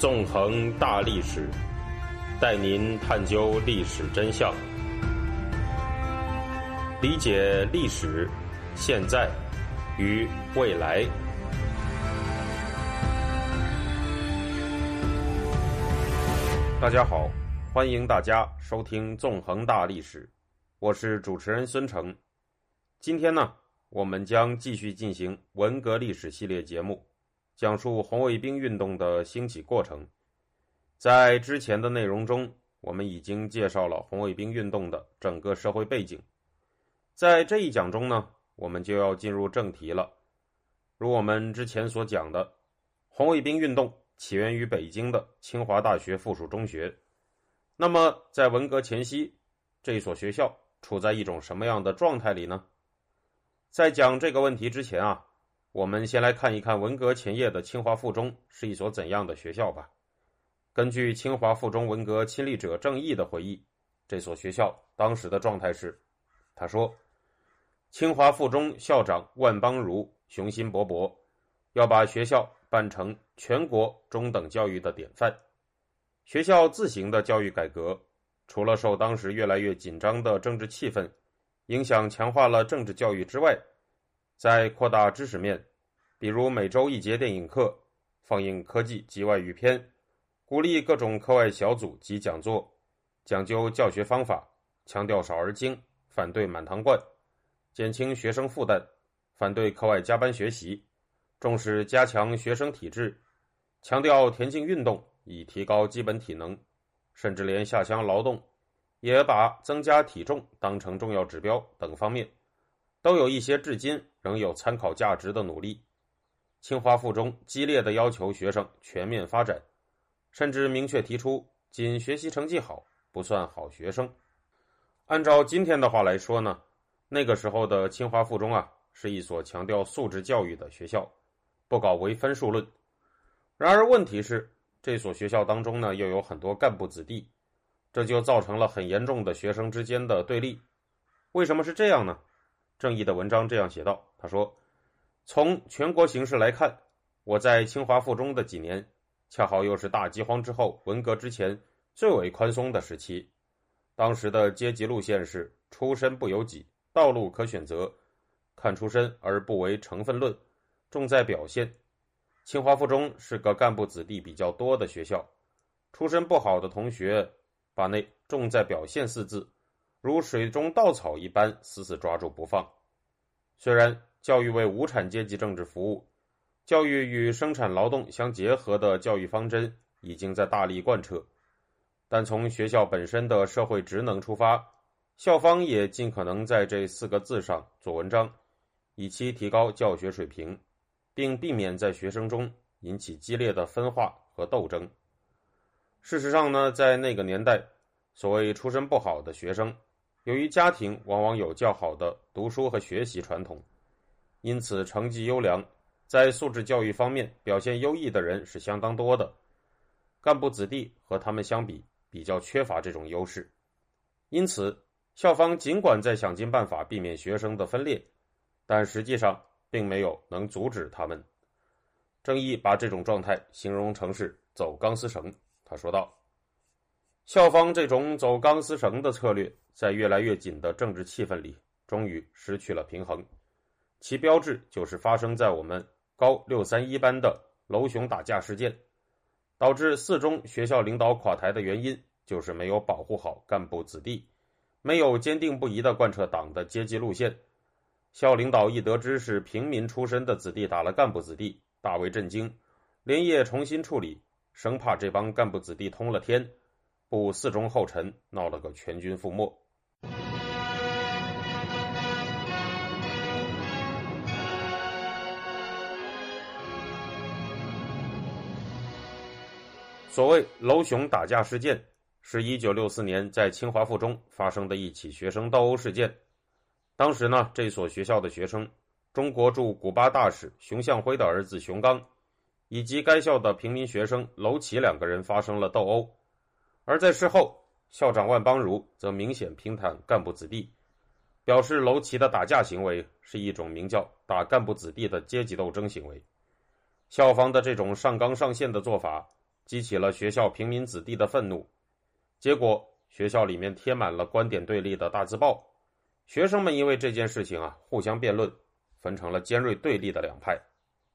纵横大历史，带您探究历史真相，理解历史、现在与未来。大家好，欢迎大家收听纵横大历史，我是主持人孙成。今天呢，我们将继续进行文革历史系列节目，讲述红卫兵运动的兴起过程。在之前的内容中，我们已经介绍了红卫兵运动的整个社会背景。在这一讲中呢，我们就要进入正题了。如我们之前所讲的，红卫兵运动起源于北京的清华大学附属中学。那么在文革前夕，这一所学校处在一种什么样的状态里呢？在讲这个问题之前啊，我们先来看一看文革前夜的清华附中是一所怎样的学校吧。根据清华附中文革亲历者郑毅的回忆，这所学校当时的状态是，他说，清华附中校长万邦如雄心勃勃，要把学校办成全国中等教育的典范。学校自行的教育改革，除了受当时越来越紧张的政治气氛影响，强化了政治教育之外，在扩大知识面，比如每周一节电影课，放映科技及外语片，鼓励各种课外小组及讲座，讲究教学方法，强调少而精，反对满堂灌，减轻学生负担，反对课外加班学习，重视加强学生体质，强调田径运动以提高基本体能，甚至连下乡劳动也把增加体重当成重要指标等方面，都有一些至今仍有参考价值的努力。清华附中激烈的要求学生全面发展，甚至明确提出，仅学习成绩好不算好学生。按照今天的话来说呢，那个时候的清华附中啊，是一所强调素质教育的学校，不搞唯分数论。然而问题是，这所学校当中呢，又有很多干部子弟，这就造成了很严重的学生之间的对立。为什么是这样呢？郑毅的文章这样写道，他说，从全国形势来看，我在清华附中的几年，恰好又是大饥荒之后，文革之前最为宽松的时期。当时的阶级路线是出身不由己，道路可选择，看出身而不为成分论，重在表现。清华附中是个干部子弟比较多的学校，出身不好的同学把那重在表现四字如水中稻草一般死死抓住不放。虽然教育为无产阶级政治服务，教育与生产劳动相结合的教育方针已经在大力贯彻，但从学校本身的社会职能出发，校方也尽可能在这四个字上做文章，以期提高教学水平，并避免在学生中引起激烈的分化和斗争。事实上呢，在那个年代，所谓出身不好的学生，由于家庭往往有较好的读书和学习传统，因此成绩优良，在素质教育方面表现优异的人是相当多的。干部子弟和他们相比，比较缺乏这种优势。因此，校方尽管在想尽办法避免学生的分裂，但实际上并没有能阻止他们。郑毅把这种状态形容成是走钢丝绳。他说道，校方这种走钢丝绳的策略，在越来越紧的政治气氛里终于失去了平衡，其标志就是发生在我们高631班的楼熊打架事件。导致四中学校领导垮台的原因，就是没有保护好干部子弟，没有坚定不移地贯彻党的阶级路线。校领导一得知是平民出身的子弟打了干部子弟，大为震惊，连夜重新处理，生怕这帮干部子弟通了天，步四中后尘，闹了个全军覆没。所谓楼熊打架事件，是1964年在清华附中发生的一起学生斗殴事件。当时呢，这所学校的学生，中国驻古巴大使熊向晖的儿子熊刚，以及该校的平民学生楼奇两个人发生了斗殴。而在事后，校长万邦如则明显偏袒干部子弟，表示楼奇的打架行为是一种名叫打干部子弟的阶级斗争行为。校方的这种上纲上线的做法，激起了学校平民子弟的愤怒。结果学校里面贴满了观点对立的大字报，学生们因为这件事情互相辩论，分成了尖锐对立的两派。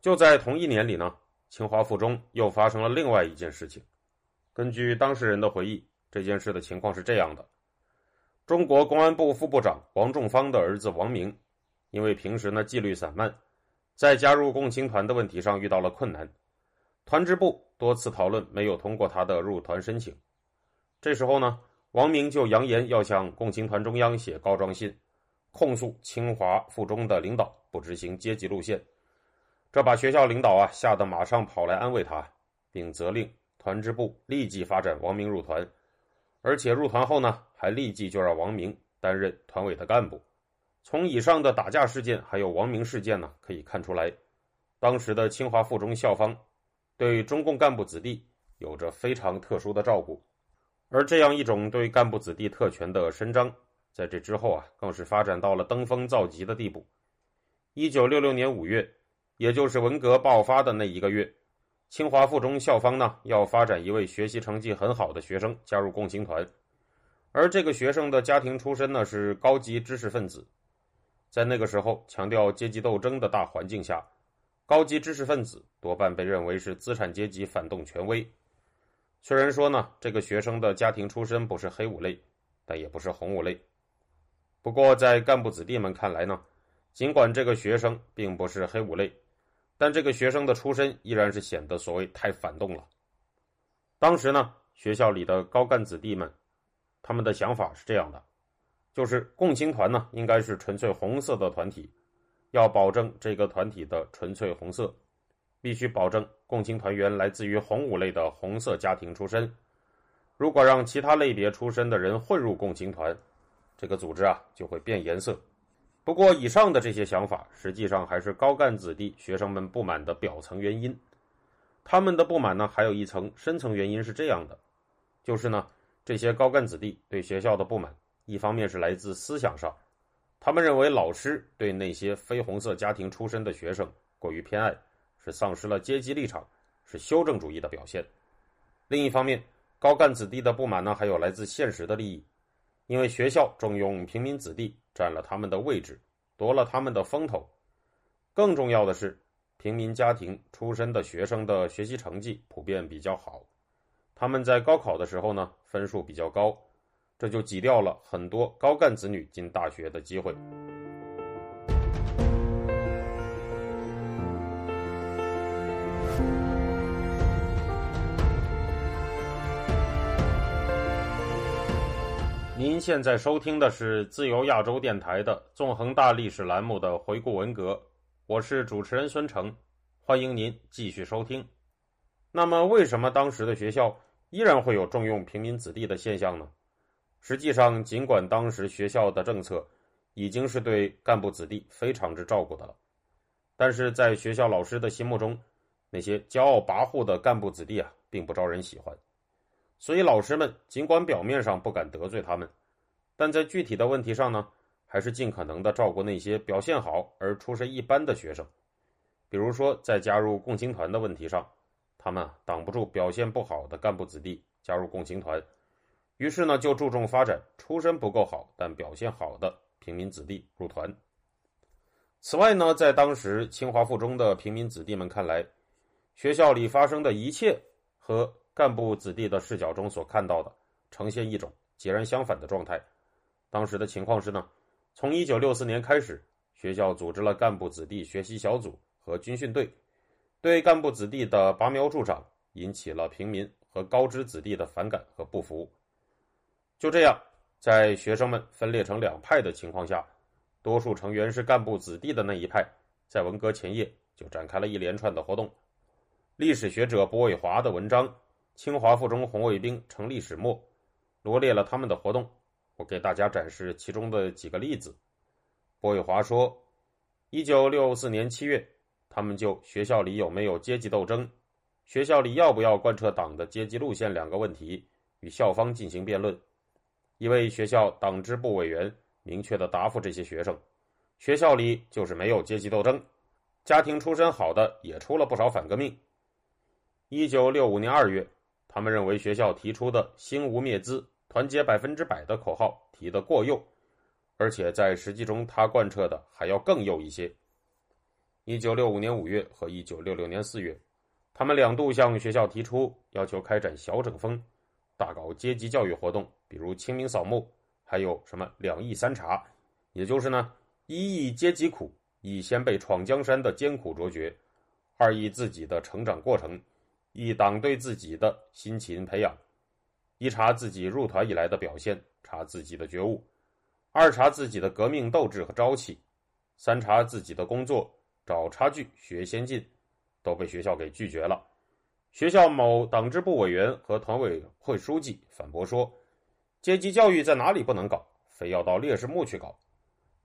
就在同一年里呢，清华附中又发生了另外一件事情。根据当事人的回忆，这件事的情况是这样的：中国公安部副部长王仲芳的儿子王明，因为平时呢纪律散漫，在加入共青团的问题上遇到了困难，团支部多次讨论没有通过他的入团申请。这时候呢，王明就扬言要向共青团中央写告状信，控诉清华附中的领导不执行阶级路线。这把学校领导吓得马上跑来安慰他，并责令团支部立即发展王明入团，而且入团后呢，还立即就让王明担任团委的干部。从以上的打架事件还有王明事件呢，可以看出来，当时的清华附中校方对中共干部子弟有着非常特殊的照顾，而这样一种对干部子弟特权的伸张，在这之后更是发展到了登峰造极的地步。1966年5月，也就是文革爆发的那一个月，清华附中校方呢要发展一位学习成绩很好的学生加入共青团，而这个学生的家庭出身呢是高级知识分子。在那个时候强调阶级斗争的大环境下，高级知识分子多半被认为是资产阶级反动权威。虽然说呢这个学生的家庭出身不是黑五类，但也不是红五类。不过在干部子弟们看来呢，尽管这个学生并不是黑五类，但这个学生的出身依然是显得所谓太反动了。当时呢，学校里的高干子弟们，他们的想法是这样的，就是共青团呢应该是纯粹红色的团体，要保证这个团体的纯粹红色，必须保证共青团员来自于红五类的红色家庭出身。如果让其他类别出身的人混入共青团，这个组织就会变颜色。不过以上的这些想法实际上还是高干子弟学生们不满的表层原因。他们的不满呢还有一层深层原因是这样的，就是呢这些高干子弟对学校的不满，一方面是来自思想上，他们认为老师对那些非红色家庭出身的学生过于偏爱，是丧失了阶级立场，是修正主义的表现。另一方面，高干子弟的不满呢还有来自现实的利益，因为学校重用平民子弟占了他们的位置，夺了他们的风头。更重要的是，平民家庭出身的学生的学习成绩普遍比较好，他们在高考的时候呢分数比较高，这就挤掉了很多高干子女进大学的机会。您现在收听的是自由亚洲电台的纵横大历史栏目的回顾文革，我是主持人孙成，欢迎您继续收听。那么为什么当时的学校依然会有重用平民子弟的现象呢？实际上，尽管当时学校的政策已经是对干部子弟非常之照顾的了，但是在学校老师的心目中，那些骄傲跋扈的干部子弟并不招人喜欢。所以老师们尽管表面上不敢得罪他们，但在具体的问题上呢，还是尽可能的照顾那些表现好而出身一般的学生。比如说在加入共青团的问题上，他们挡不住表现不好的干部子弟加入共青团，于是呢就注重发展出身不够好但表现好的平民子弟入团。此外呢，在当时清华附中的平民子弟们看来，学校里发生的一切和干部子弟的视角中所看到的呈现一种截然相反的状态。当时的情况是呢，从1964年开始，学校组织了干部子弟学习小组和军训队，对干部子弟的拔苗助长引起了平民和高知子弟的反感和不服。就这样，在学生们分裂成两派的情况下，多数成员是干部子弟的那一派在文革前夜就展开了一连串的活动。历史学者薄伟华的文章《清华附中红卫兵成立始末》罗列了他们的活动，我给大家展示其中的几个例子。薄伟华说，1964年7月，他们就学校里有没有阶级斗争，学校里要不要贯彻党的阶级路线两个问题与校方进行辩论。一位学校党支部委员明确地答复这些学生，学校里就是没有阶级斗争，家庭出身好的也出了不少反革命。1965年2月，他们认为学校提出的兴无灭资、团结100%的口号提得过右，而且在实际中他贯彻的还要更右一些。1965年5月和1966年4月，他们2度向学校提出要求开展小整风，大搞阶级教育活动，比如清明扫墓，还有什么2义3察，也就是呢，1义阶级苦，以先辈闯江山的艰苦卓绝；2义自己的成长过程，以党对自己的辛勤培养；1查自己入团以来的表现，查自己的觉悟；2查自己的革命斗志和朝气；3查自己的工作，找差距学先进，都被学校给拒绝了。学校某党支部委员和团委会书记反驳说，阶级教育在哪里不能搞，非要到烈士墓去搞。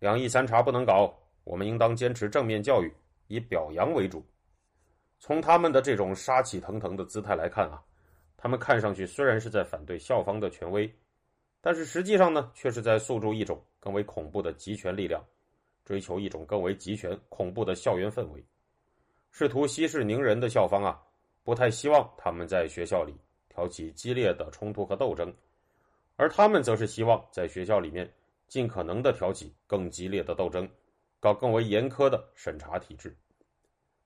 2义3察不能搞，我们应当坚持正面教育，以表扬为主。从他们的这种杀气腾腾的姿态来看啊，他们看上去虽然是在反对校方的权威，但是实际上呢，却是在诉诸一种更为恐怖的集权力量，追求一种更为集权恐怖的校园氛围。试图息事宁人的校方啊，不太希望他们在学校里挑起激烈的冲突和斗争，而他们则是希望在学校里面尽可能的挑起更激烈的斗争，搞更为严苛的审查体制。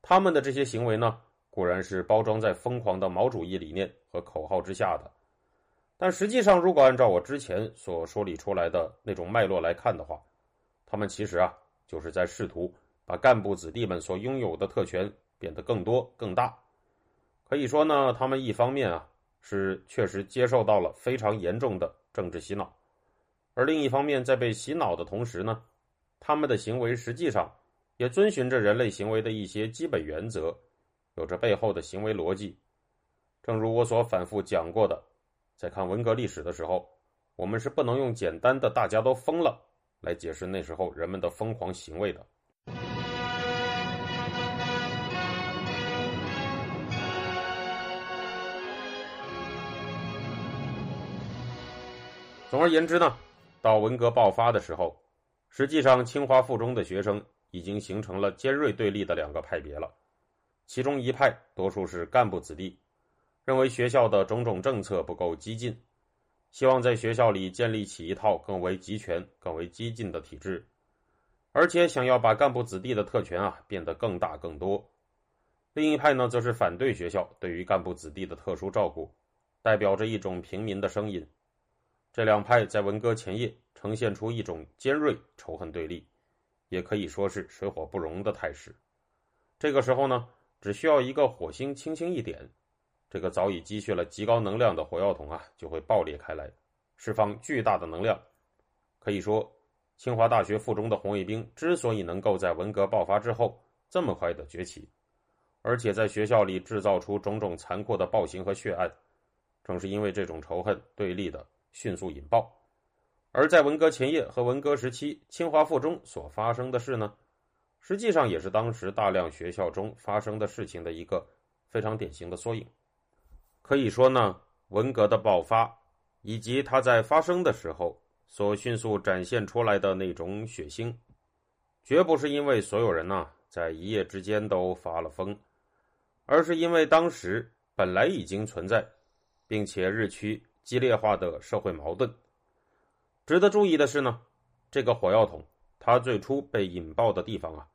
他们的这些行为呢，固然是包装在疯狂的毛主义理念和口号之下的，但实际上如果按照我之前所梳理出来的那种脉络来看的话，他们其实啊，就是在试图把干部子弟们所拥有的特权变得更多更大。可以说呢，他们一方面啊，是确实接受到了非常严重的政治洗脑，而另一方面在被洗脑的同时呢，他们的行为实际上也遵循着人类行为的一些基本原则，有着背后的行为逻辑。正如我所反复讲过的，在看文革历史的时候，我们是不能用简单的大家都疯了来解释那时候人们的疯狂行为的。总而言之呢，到文革爆发的时候，实际上清华附中的学生已经形成了尖锐对立的2个派别了。其中一派多数是干部子弟，认为学校的种种政策不够激进，希望在学校里建立起一套更为集权、更为激进的体制，而且想要把干部子弟的特权啊变得更大更多。另一派呢，则是反对学校对于干部子弟的特殊照顾，代表着一种平民的声音。这2派在文革前夜呈现出一种尖锐仇恨对立，也可以说是水火不容的态势。这个时候呢，只需要一个火星轻轻一点，这个早已积蓄了极高能量的火药桶啊，就会爆裂开来，释放巨大的能量。可以说，清华大学附中的红卫兵之所以能够在文革爆发之后这么快的崛起，而且在学校里制造出种种残酷的暴行和血案，正是因为这种仇恨对立的迅速引爆。而在文革前夜和文革时期，清华附中所发生的事呢，实际上也是当时大量学校中发生的事情的一个非常典型的缩影。可以说呢，文革的爆发以及它在发生的时候所迅速展现出来的那种血腥，绝不是因为所有人呢在一夜之间都发了疯，而是因为当时本来已经存在并且日趋激烈化的社会矛盾。值得注意的是呢，这个火药桶它最初被引爆的地方啊，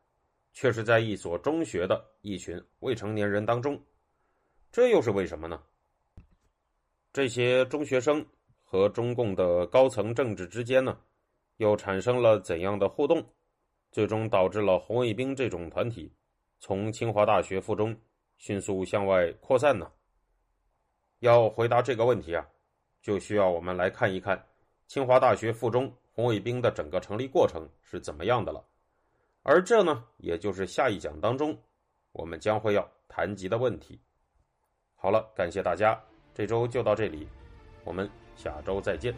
却是在一所中学的一群未成年人当中。这又是为什么呢？这些中学生和中共的高层政治之间呢，又产生了怎样的互动，最终导致了红卫兵这种团体从清华大学附中迅速向外扩散呢？要回答这个问题啊，就需要我们来看一看清华大学附中红卫兵的整个成立过程是怎么样的了，而这呢，也就是下一讲当中我们将会要谈及的问题。好了，感谢大家，这周就到这里，我们下周再见。